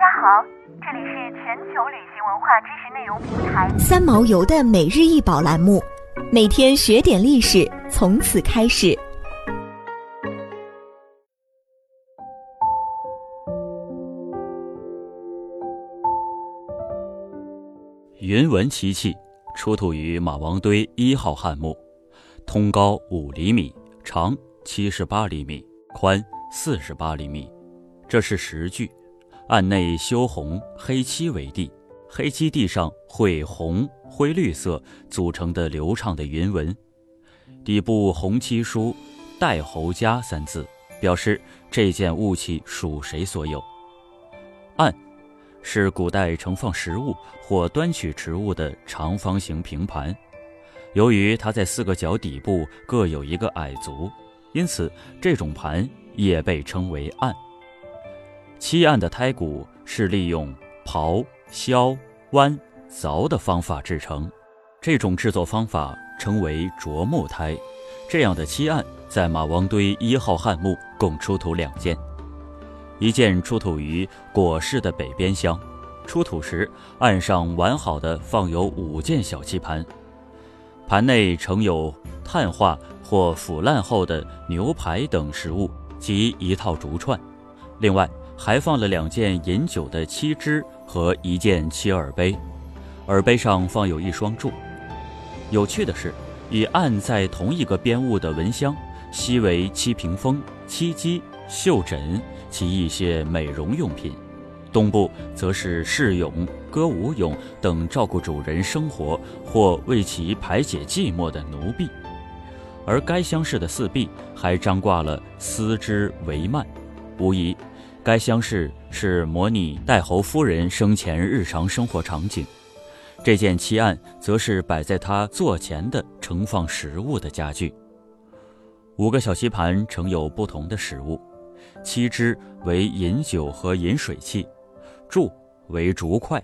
家好，这里是全球旅行文化知识内容平台三毛游的每日一宝栏目，每天学点历史，从此开始。云纹漆器出土于马王堆1号汉墓，通高5厘米，长78厘米，宽48厘米。这是石具，案内修红黑漆为地，黑漆地上绘红、灰绿色组成的流畅的云纹，底部红漆书“代侯家”3字，表示这件物器属谁所有。案是古代盛放食物或端取食物的长方形平盘，由于它在4个角底部各有一个矮足，因此这种盘也被称为案。漆案的胎骨是利用刨、削、剜、凿的方法制成，这种制作方法称为琢木胎。这样的漆案在马王堆1号汉墓共出土2件，一件出土于果市的北边乡，出土时案上完好的放有5件小漆盘，盘内盛有碳化或腐烂后的牛排等食物及一套竹串，另外还放了2件饮酒的漆汁和一件漆耳杯，耳杯上放有一双柱。有趣的是，与案在同一个边物的蚊香、锡为漆屏风、漆鸡、袖枕及一些美容用品，东部则是市俑、歌舞俑等照顾主人生活或为其排解寂寞的奴婢。而该厢室的4壁还张挂了丝织帷幔，无疑该厢室是模拟代侯夫人生前日常生活场景，这件漆案则是摆在她座前的盛放食物的家具。5个小漆盘盛有不同的食物，漆汁为饮酒和饮水器，箸为竹筷。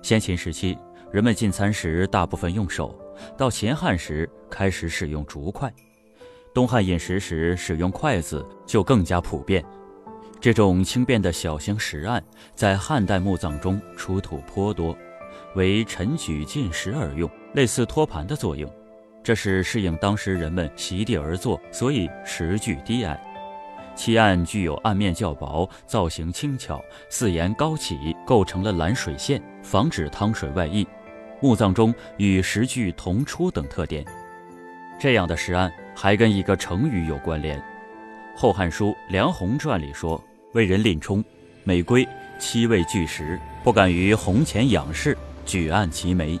先秦时期人们进餐时大部分用手，到秦汉时开始使用竹筷，东汉饮食时使用筷子就更加普遍。这种轻便的小型石案在汉代墓葬中出土颇多，为陈举进食而用，类似托盘的作用，这是适应当时人们席地而坐，所以石具低矮。漆案具有案面较薄、造型轻巧、四沿高起，构成了拦水线，防止汤水外溢，墓葬中与石具同出等特点。这样的石案还跟一个成语有关联，《后汉书·梁鸿传》里说，魏人蔺冲每归，漆为巨石，不敢于鸿前仰视，举案齐眉。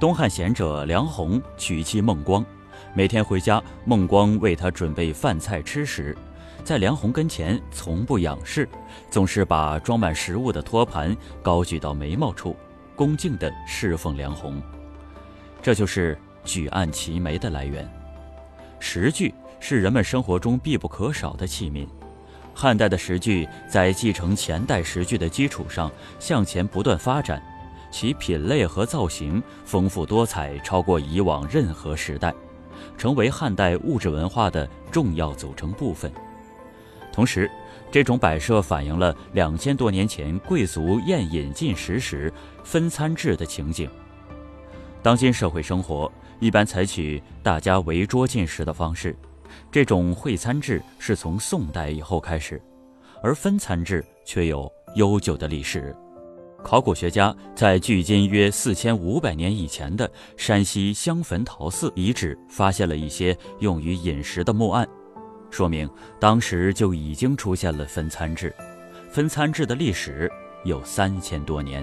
东汉贤者梁鸿娶妻孟光，每天回家，孟光为他准备饭菜吃时，在梁鸿跟前从不仰视，总是把装满食物的托盘高举到眉毛处，恭敬地侍奉梁鸿，这就是举案齐眉的来源。石具是人们生活中必不可少的器皿，汉代的石具在继承前代石具的基础上向前不断发展，其品类和造型丰富多彩，超过以往任何时代，成为汉代物质文化的重要组成部分。同时，这种摆设反映了2000多年前贵族宴饮进食时分餐制的情景。当今社会生活一般采取大家围桌进食的方式，这种会餐制是从宋代以后开始，而分餐制却有悠久的历史。考古学家在距今约4500年以前的山西襄汾陶寺遗址发现了一些用于饮食的木案，说明当时就已经出现了分餐制。分餐制的历史有3000多年。